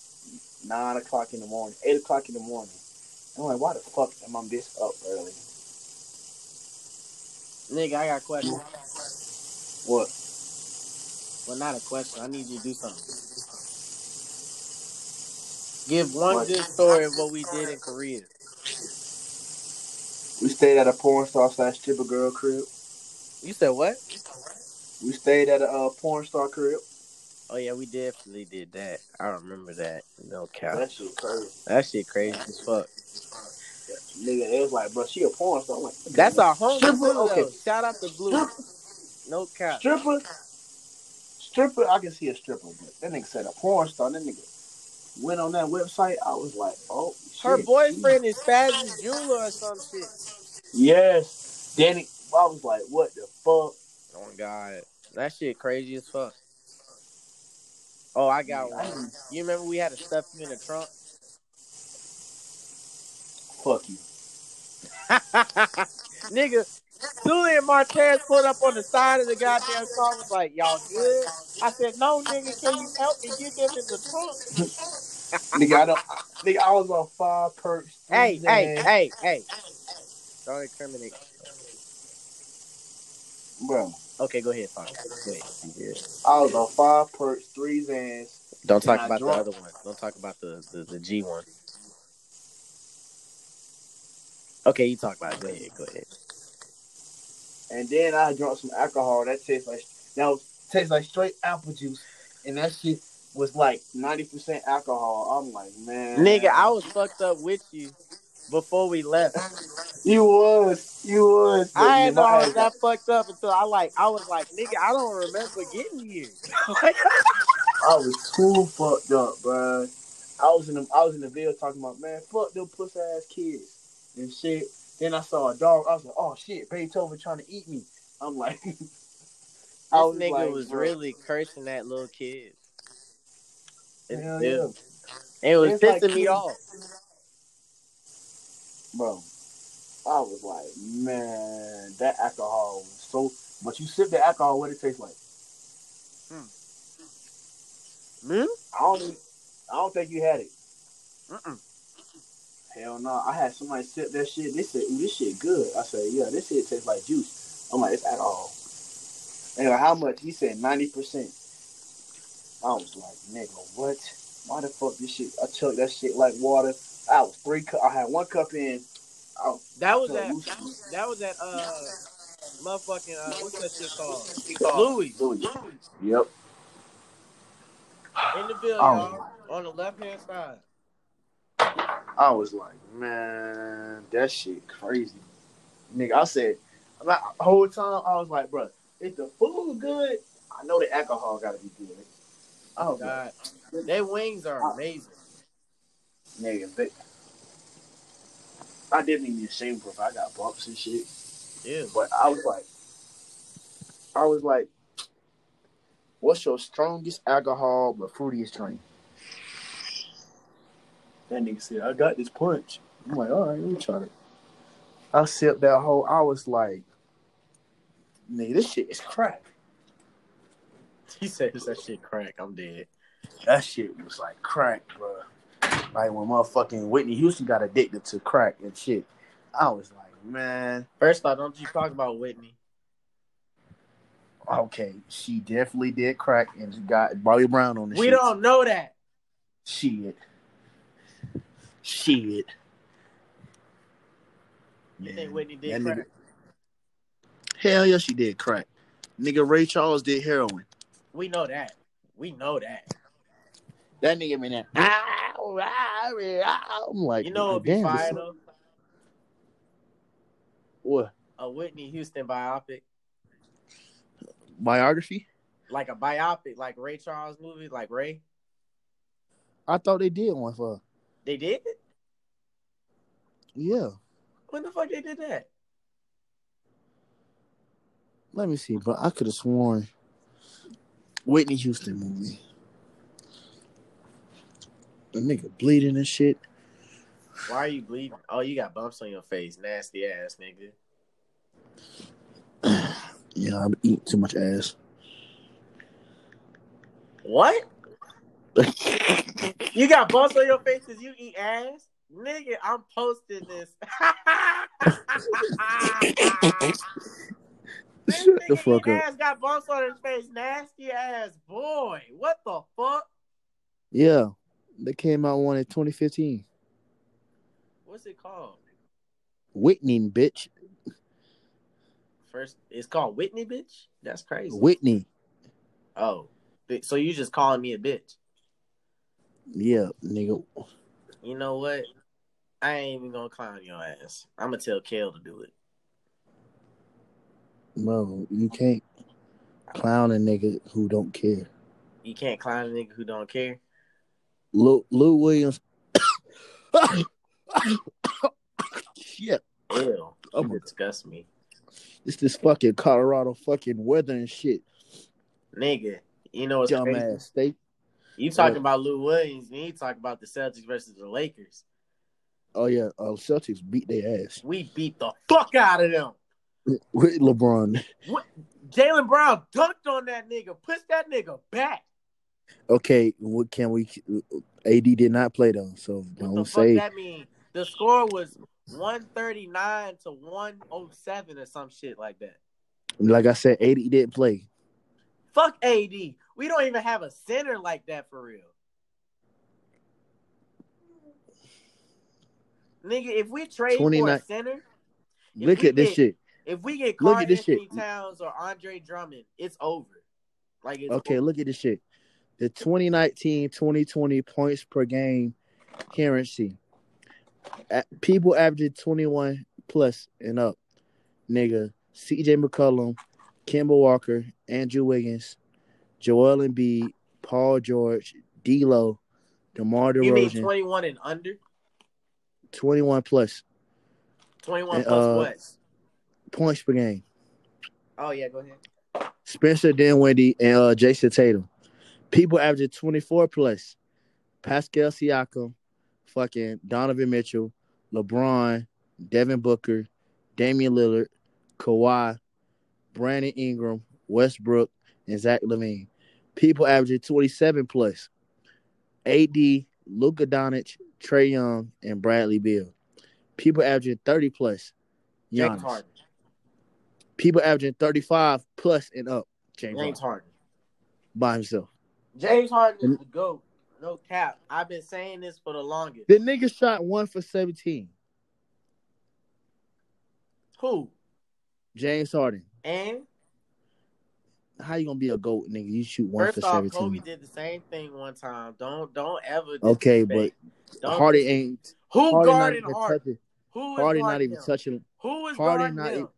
8 o'clock in the morning. I'm like, why the fuck am I this up early? Nigga, I got a question. What? Well, not a question. I need you to do something. Give one good story of what we did in Korea. We stayed at a porn star / stripper girl crib. You said what? We stayed at a porn star crib. Oh, yeah, we definitely did that. I remember that. No cap. That shit crazy. That shit crazy as fuck. Yeah, nigga, it was like, bro, she a porn star. I'm like, that's our homie. Okay. Shout out to Blue. Stripper. No cap. Stripper, I can see a stripper, but that nigga said a porn star. That nigga went on that website. I was like, oh, shit. Her boyfriend is Faz's jeweler or some shit. Yes. Danny. I was like, what the fuck? Oh, my God. That shit crazy as fuck. Oh, I got one. You remember we had to stuff you in the trunk? Fuck you. Nigga, Julian Martinez pulled up on the side of the goddamn car was like, y'all good? I said, no, nigga, can you help me get them in the trunk? Nigga, I was on 5 perks. Hey. Don't incriminate. Bro. Okay, go ahead, Fox. I was on 5 perks, 3 Zans. Don't talk about the other one. Don't talk about the G one. Okay, you talk about it. Go ahead. And then I drank some alcohol that tastes like straight apple juice, and that shit was like 90% alcohol. I'm like, man, nigga, I was fucked up with you before we left. You was. I ain't know I was that fucked up until I was like, nigga, I don't remember getting here. I was too fucked up, bro. I was in the video talking about, man, fuck them pussy ass kids and shit. Then I saw a dog. I was like, oh shit, Beethoven trying to eat me. I'm like, this nigga was really cursing that little kid. Hell yeah. It was pissing me off. Bro, I was like, man, that alcohol was so... But you sip the alcohol, what it tastes like? I don't think you had it. Hell no. I had somebody sip that shit. They said, ooh, this shit good. I said, yeah, this shit tastes like juice. I'm like, it's alcohol. And like, how much? He said 90%. I was like, nigga, what? Why the fuck this shit? I chugged that shit like water. I was 3 cups. I had 1 cup in. That was that motherfucking what's that shit called? Louis. Yep. In the building, on the left-hand side. I was like, man, that shit crazy, nigga. I said, the whole time I was like, bro, is the food good? I know the alcohol gotta be good. Oh God, like, their wings are amazing. Nigga, I didn't even be ashamed for if I got bumps and shit. Yeah. But I was like, What's your strongest alcohol but fruitiest drink? That nigga said, I got this punch. I'm like, all right, let me try it. I sipped that whole, I was like, nigga, this shit is crack. He said that shit crack, I'm dead. That shit was like crack, bro. Like when motherfucking Whitney Houston got addicted to crack and shit. I was like, man. First off, don't you talk about Whitney. Okay, she definitely did crack and got Bobby Brown on the shit. We don't know that. Shit. You think Whitney did crack? Hell yeah, she did crack. Nigga, Ray Charles did heroin. We know that. That nigga been there. I'm like, you know what would be fire though? What? A Whitney Houston biopic. Biography? Like a biopic, like Ray Charles movie, like Ray? I thought they did one for her. They did? Yeah. When the fuck they did that? Let me see, but I could have sworn Whitney Houston movie. The nigga bleeding and shit. Why are you bleeding? Oh, you got bumps on your face. Nasty ass, nigga. Yeah, I'm eating too much ass. What? You got bumps on your face because you eat ass? Nigga, I'm posting this. This Shut nigga the fuck up. Ass got bumps on his face. Nasty ass boy. What the fuck? Yeah. They came out one in 2015. What's it called? Whitney, bitch. First, it's called Whitney, bitch? That's crazy. Whitney. Oh. So you just calling me a bitch? Yeah, nigga. You know what? I ain't even gonna clown your ass. I'm gonna tell Kale to do it. No, you can't clown a nigga who don't care. You can't clown a nigga who don't care? Lou Williams. Shit. Ew, you disgust me. It's this fucking Colorado fucking weather and shit. Nigga, you know what's dumbass crazy? State. You talking about Lou Williams, and you talking about the Celtics versus the Lakers. Oh, yeah. Celtics beat their ass. We beat the fuck out of them. With LeBron. What? Jaylen Brown dunked on that nigga. Push that nigga back. Okay, what can we... AD did not play, though, so don't say... What the fuck that mean? The score was 139 to 107 or some shit like that. Like I said, AD didn't play. Fuck AD. We don't even have a center like that for real. Nigga, if we trade for a center... Look at this shit. If we get Carl Anthony Towns or Andre Drummond, it's over. Like it's okay, over. Look at this shit. The 2019-2020 points per game currency. People averaging 21 plus and up. Nigga, C.J. McCollum, Kemba Walker, Andrew Wiggins, Joel Embiid, Paul George, D'Lo, DeMar DeRozan. You mean 21 and under? 21 plus. 21 and, plus what? Points per game. Oh, yeah, go ahead. Spencer Dinwiddie and Jason Tatum. People averaging 24 plus. Pascal Siakam, fucking Donovan Mitchell, LeBron, Devin Booker, Damian Lillard, Kawhi, Brandon Ingram, Westbrook, and Zach LaVine. People averaging 27 plus. AD, Luka Doncic, Trae Young, and Bradley Beal. People averaging 30 plus. Giannis. Harden. People averaging 35 plus and up. James Harden. By himself. James Harden is the GOAT. No cap. I've been saying this for the longest. The nigga shot 1 for 17. Who? James Harden. And? How you gonna be a GOAT, nigga? You shoot 1 for 17. First off, Kobe did the same thing one time. Don't ever. Okay, but Harden ain't. Who guarding Harden? Who is Harden not even touching him? Who is Harden not even?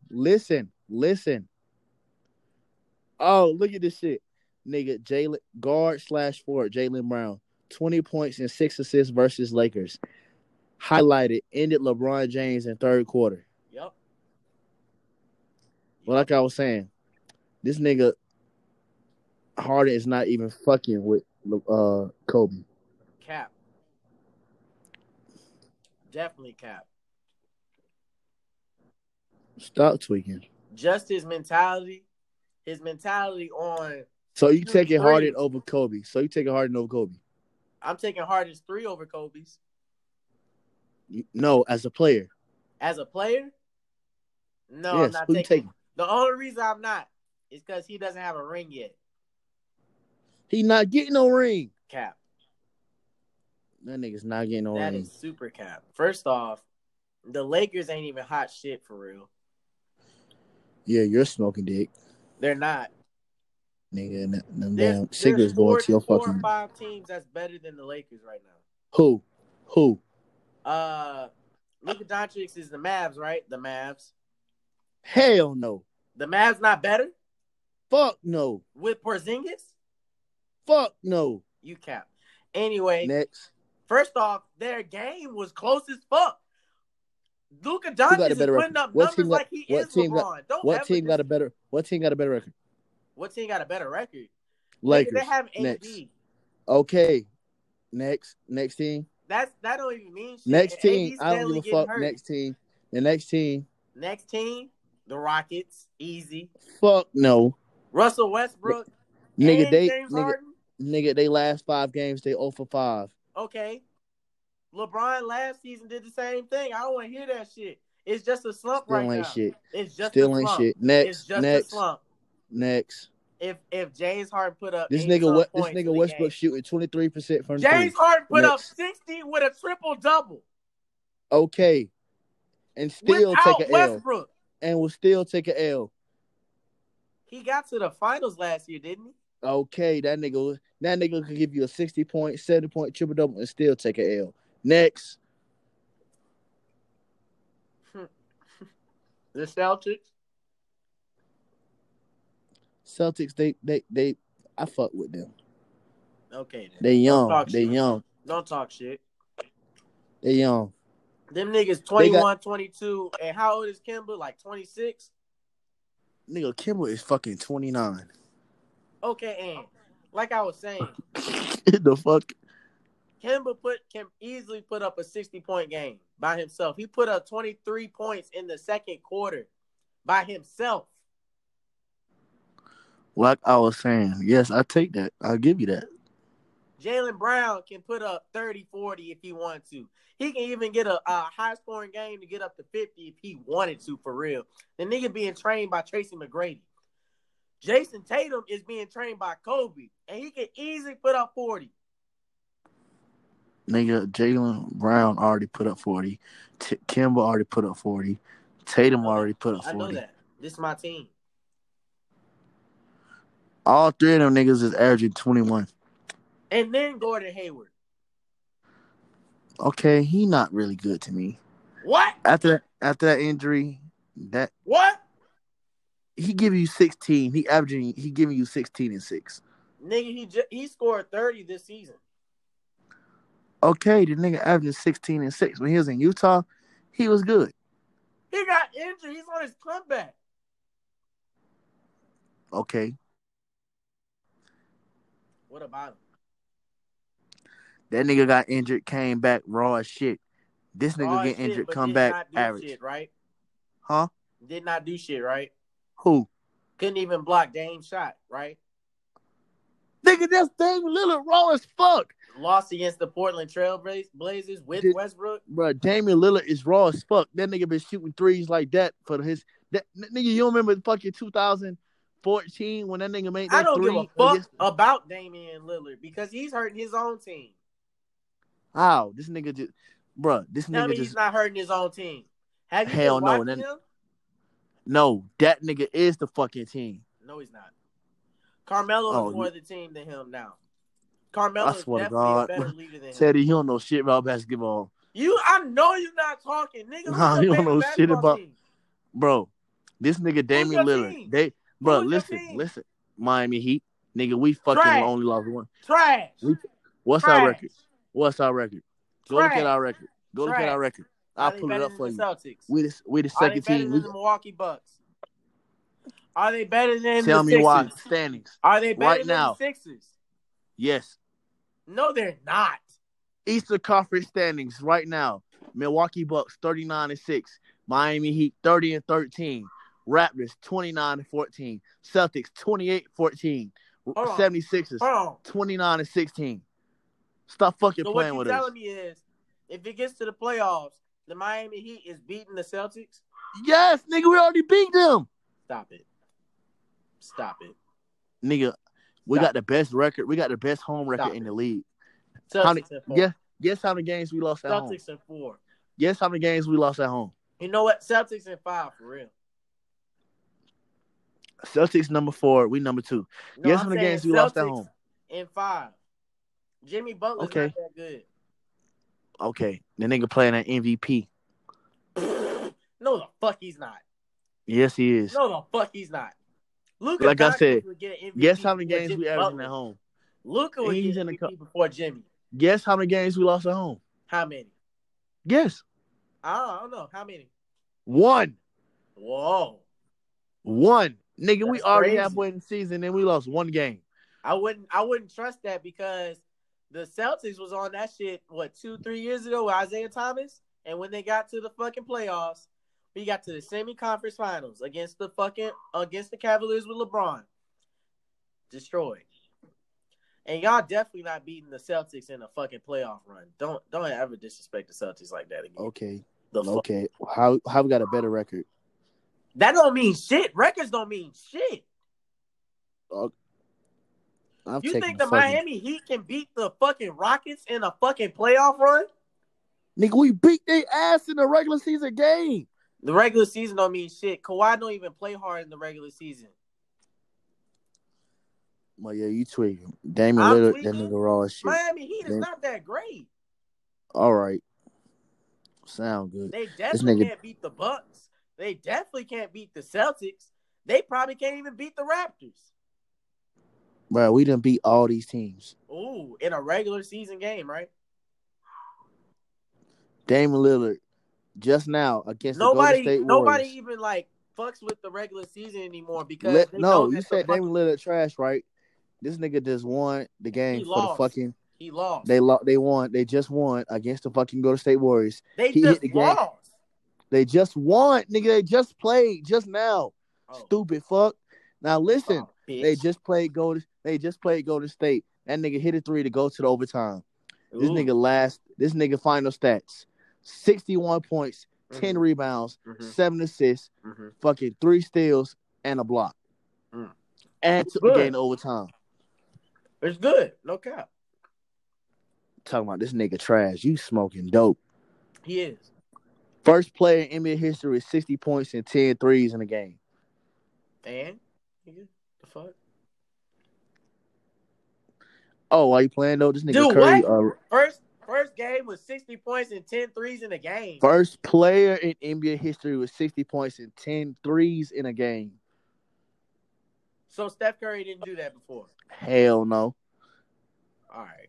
Listen. Oh, look at this shit. Nigga, Jalen guard/forward, Jaylen Brown, 20 points and 6 assists versus Lakers. Highlighted, ended LeBron James in third quarter. Yep. But like I was saying, this nigga Harden is not even fucking with Kobe. Cap. Definitely cap. Stop tweaking. Just his mentality. His mentality on. So you taking Harden over Kobe. I'm taking Harden's 3 over Kobe's. No, as a player. As a player? No, yes, I'm not taking. The only reason I'm not is because he doesn't have a ring yet. He not getting no ring. Cap. That nigga's not getting no ring. That is super cap. First off, the Lakers ain't even hot shit for real. Yeah, you're smoking dick. They're not. Nigga, them damn cigarettes going to your fucking. There's 4 or 5 teams that's better than the Lakers right now. Who? Luka Doncic is the Mavs, right? The Mavs. Hell no. The Mavs not better? Fuck no. With Porzingis? Fuck no. You cap. Anyway. Next. First off, their game was close as fuck. Luka Doncic is putting up numbers like he is LeBron. What team got a better record? What team got a better record? Lakers. They have AD. Next. Okay. Next team. That don't even mean shit. Next team. I don't give a fuck. Next team. The next team. Next team. The Rockets. Easy. Fuck no. Russell Westbrook. They last 5 games, they 0-5. Okay. LeBron last season did the same thing. I don't want to hear that shit. It's just a slump right now. Still ain't shit. Next. Slump. Next. If James Harden put up this nigga Westbrook shooting 23% from James Harden put up 60 with a triple double. Okay, and still without take a Westbrook. L, and will still take a L. He got to the finals last year, didn't he? Okay, that nigga could give you a 60-point, 70-point triple double and still take a L. Next, the Celtics. I fuck with them. Okay, then. They young. Don't talk shit. They young. Them niggas 22. And how old is Kimba? Like 26? Nigga, Kimba is fucking 29. Okay, and like I was saying. The fuck? Kimba can easily put up a 60-point game by himself. He put up 23 points in the second quarter by himself. Like I was saying, yes, I take that. I'll give you that. Jaylen Brown can put up 30, 40 if he wanted to. He can even get a high-scoring game to get up to 50 if he wanted to, for real. The nigga being trained by Tracy McGrady. Jason Tatum is being trained by Kobe, and he can easily put up 40. Nigga, Jaylen Brown already put up 40. Kimba already put up 40. Tatum already put up 40. I know that. This is my team. All 3 of them niggas is averaging 21. And then Gordon Hayward. Okay, he not really good to me. What? After that injury, that what? He give you 16. He giving you 16 and 6. Nigga, he scored 30 this season. Okay, the nigga averaging 16 and 6 when he was in Utah, he was good. He got injured. He's on his comeback. Okay. What about him? That nigga got injured, came back raw as shit. This nigga raw get injured, shit, come back average. Shit, right? Huh? Did not do shit, right? Who? Couldn't even block Dame's shot, right? Nigga, that's Dame Lillard raw as fuck. Lost against the Portland Trail Blazers with Westbrook. Bro, Damian Lillard is raw as fuck. That nigga been shooting threes like that for his. Nigga, you don't remember fucking 2000? 14 when that nigga made that I don't 3 give a fuck about Damian Lillard because he's hurting his own team. How? This nigga just... Bruh, this nigga he's not hurting his own team. Have you hell no. Him? No, that nigga is the fucking team. No, he's not. Carmelo is more the team than him now. Carmelo is definitely a better leader than him. Teddy, you don't know shit about basketball. I know you're not talking, nigga. Nah, you don't know shit about... Team. Bro, this nigga Damian Lillard, team? They... Bro, listen. Miami Heat, nigga, we fucking only lost 1. Trash. What's our record? Go look at our record. I'll pull it up for you. Celtics. We the second team. The Milwaukee Bucks. Are they better than the Sixers? Tell me why. Standings. Are they better right now. The Sixers? Yes. No, they're not. Eastern Conference standings right now. Milwaukee Bucks 39-6. Miami Heat 30-13. Raptors 29-14. Celtics 28-14. 76ers 29-16. Stop fucking playing with us. What you're telling me is, if it gets to the playoffs, the Miami Heat is beating the Celtics? Yes, nigga, we already beat them. Stop it. Nigga, we got the best record. We got the best home record in the league. Celtics at 4. Guess how many games we lost at home. Celtics at 4. Guess how many games we lost at home. You know what? Celtics at 5 for real. Celtics number 4. We number 2. No, guess how many games we lost at home. In 5. Jimmy Butler's not that good. Okay. The nigga playing at MVP. No, the fuck he's not. Yes, he is. No, the fuck he's not. Luka like Doncic I said, would get an MVP. Guess how many games Jimmy we averaging at home. Luka would get an MVP before Jimmy. Guess how many games we lost at home. How many? Guess. I don't know. How many? 1. Whoa. 1. Nigga, that's we already halfway in the season and we lost 1 game. I wouldn't trust that because the Celtics was on that shit, 2-3 years ago with Isaiah Thomas? And when they got to the fucking playoffs, we got to the semi-conference finals against the Cavaliers with LeBron. Destroyed. And y'all definitely not beating the Celtics in a fucking playoff run. Don't ever disrespect the Celtics like that again. Okay. How we got a better record? That don't mean shit. Records don't mean shit. You think the Miami Heat can beat the fucking Rockets in a fucking playoff run? Nigga, we beat their ass in the regular season game. The regular season don't mean shit. Kawhi don't even play hard in the regular season. Well, yeah, you tweaking. Damian Lillard, that nigga raw as shit. Miami Heat is not that great. All right. Sound good. They definitely can't beat the Bucks. They definitely can't beat the Celtics. They probably can't even beat the Raptors. Bro, we done beat all these teams. Ooh, in a regular season game, right? Damian Lillard, just now against the Golden State Warriors. Nobody even fucks with the regular season anymore because you said Damian Lillard trash, right? This nigga just won the game He lost. They won. They just won against the fucking Golden State Warriors. They just won, nigga. They just played just now. Oh. Stupid fuck. Now listen, They just played Golden State. That nigga hit a 3 to go to the overtime. Ooh. This nigga final stats. 61 points, 10 rebounds, 7 assists, fucking 3 steals, and a block. Mm. And took the game to overtime. It's good. No cap. Talking about this nigga trash. You smoking dope. He is. First player in NBA history with 60 points and 10 threes in a game. And? Nigga, the fuck? Oh, why you playing though? This nigga Curry. What? First game was 60 points and 10 threes in a game. First player in NBA history with 60 points and 10 threes in a game. So Steph Curry didn't do that before? Hell no. All right.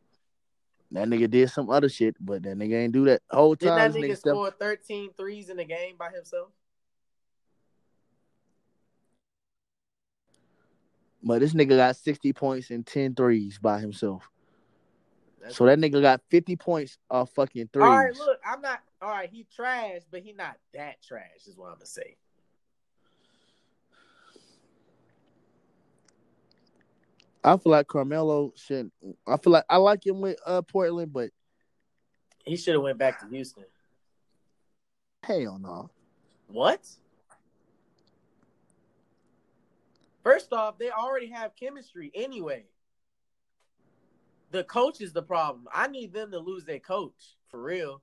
That nigga did some other shit, but that nigga ain't do that whole time. Did that nigga score 13 threes in a game by himself? But this nigga got 60 points and 10 threes by himself. So that nigga got 50 points off fucking threes. All right, look, all right, he trash, but he not that trash is what I'm going to say. I feel like Carmelo shouldn't. I feel like I like him with Portland, but. He should have went back to Houston. Hell no. What? First off, they already have chemistry anyway. The coach is the problem. I need them to lose their coach, for real.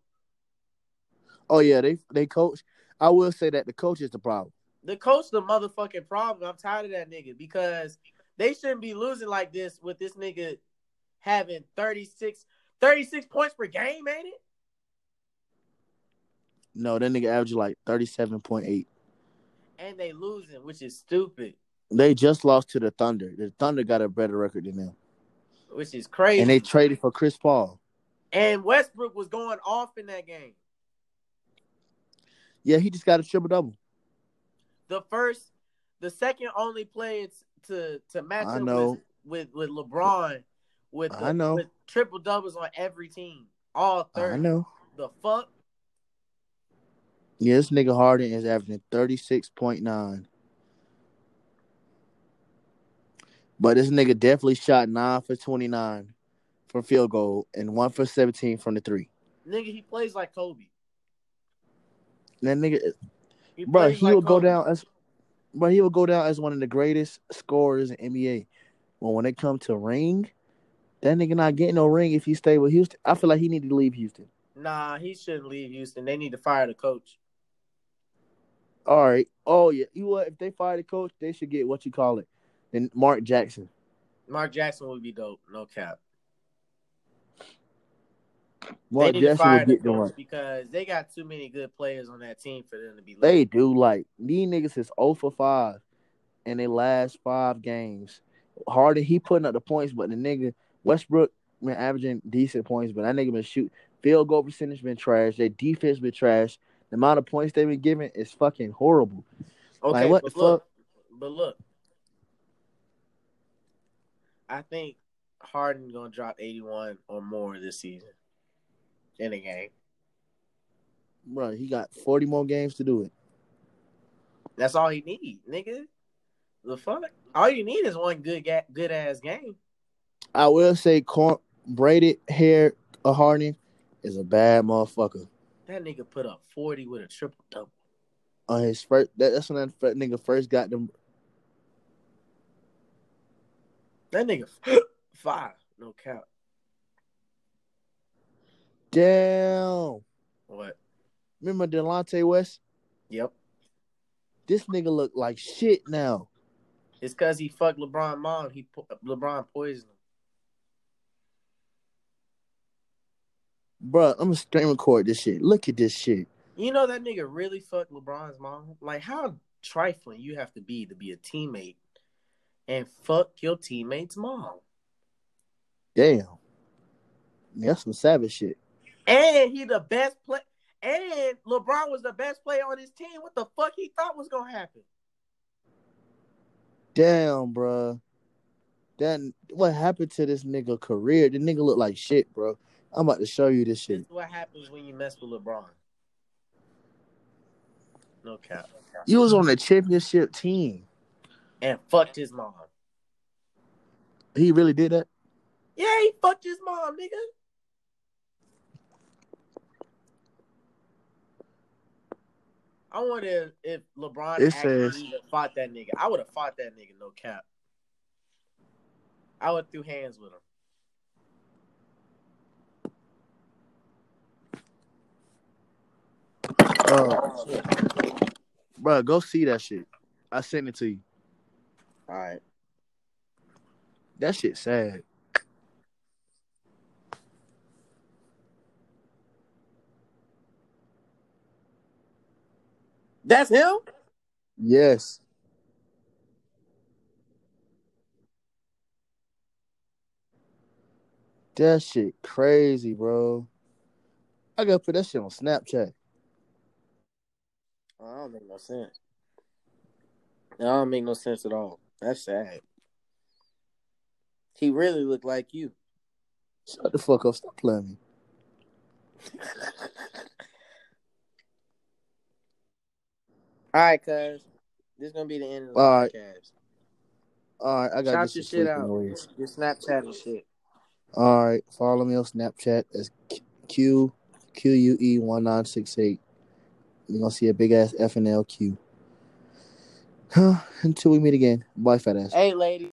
Oh, yeah, they coach. I will say that the coach is the problem. The coach the motherfucking problem. I'm tired of that nigga because they shouldn't be losing like this with this nigga having 36 points per game, ain't it? No, that nigga averaged 37.8. And they losing, which is stupid. They just lost to the Thunder. The Thunder got a better record than them. Which is crazy. And they traded for Chris Paul. And Westbrook was going off in that game. Yeah, he just got a triple-double. The first the second only player to match up with LeBron with triple doubles on every team. All 30. I know. The fuck? Yeah, this nigga Harden is averaging 36.9. But this nigga definitely shot 9 for 29 from field goal and 1 for 17 from the three. Nigga, he plays like Kobe. That nigga, he will go down as one of the greatest scorers in NBA. Well, when it comes to ring, that nigga not getting no ring if he stay with Houston. I feel like he need to leave Houston. Nah, he shouldn't leave Houston. They need to fire the coach. All right. Oh, yeah. You know what? If they fire the coach, they should get then Mark Jackson. Mark Jackson would be dope. No cap. Mark Jackson would get the coach because they got too many good players on that team for them to be left. They do. Like, these niggas is 0 for 5 in their last 5 games. Harden, he putting up the points, but the nigga Westbrook been averaging decent points, but that nigga been shooting. Field goal percentage been trash. Their defense been trash. The amount of points they've been giving is fucking horrible. Okay, like, what the fuck? But look, I think Harden gonna drop 81 or more this season in a game. Bro, he got 40 more games to do it. That's all he need, nigga. The fuck? All you need is one good ass game. I will say, braided hair of Harden is a bad motherfucker. That nigga put up 40 with a triple double. On his first, that's when that nigga first got them. That nigga 5, no count. Damn. What? Remember Delonte West? Yep. This nigga look like shit now. It's because he fucked LeBron's mom. LeBron poisoned him. Bro, I'm going to screen record this shit. Look at this shit. You know that nigga really fucked LeBron's mom? Like, how trifling you have to be a teammate and fuck your teammate's mom? Damn. That's some savage shit. And he the best player. And LeBron was the best player on his team. What the fuck he thought was going to happen? Damn, bro. Then what happened to this nigga career? The nigga look like shit, bro. I'm about to show you this shit. This is what happens when you mess with LeBron. No cap. You was on the championship team. And fucked his mom. He really did that? Yeah, he fucked his mom, nigga. I wonder if LeBron actually fought that nigga. I would have fought that nigga, no cap. I would have threw hands with him. Bro, go see that shit. I sent it to you. All right. That shit sad. That's him? Yes. That shit crazy, bro. I gotta put that shit on Snapchat. Oh, I don't make no sense. That don't make no sense at all. That's sad. He really looked like you. Shut the fuck up. Stop playing me. All right, cuz. This is going to be the end of the podcast. All right, I got to get your shit out. Noise. Your Snapchat and shit. All right, follow me on Snapchat. It's QUE1968. You're going to see a big-ass FNLQ. Until we meet again. Bye, fat ass. Hey, ladies.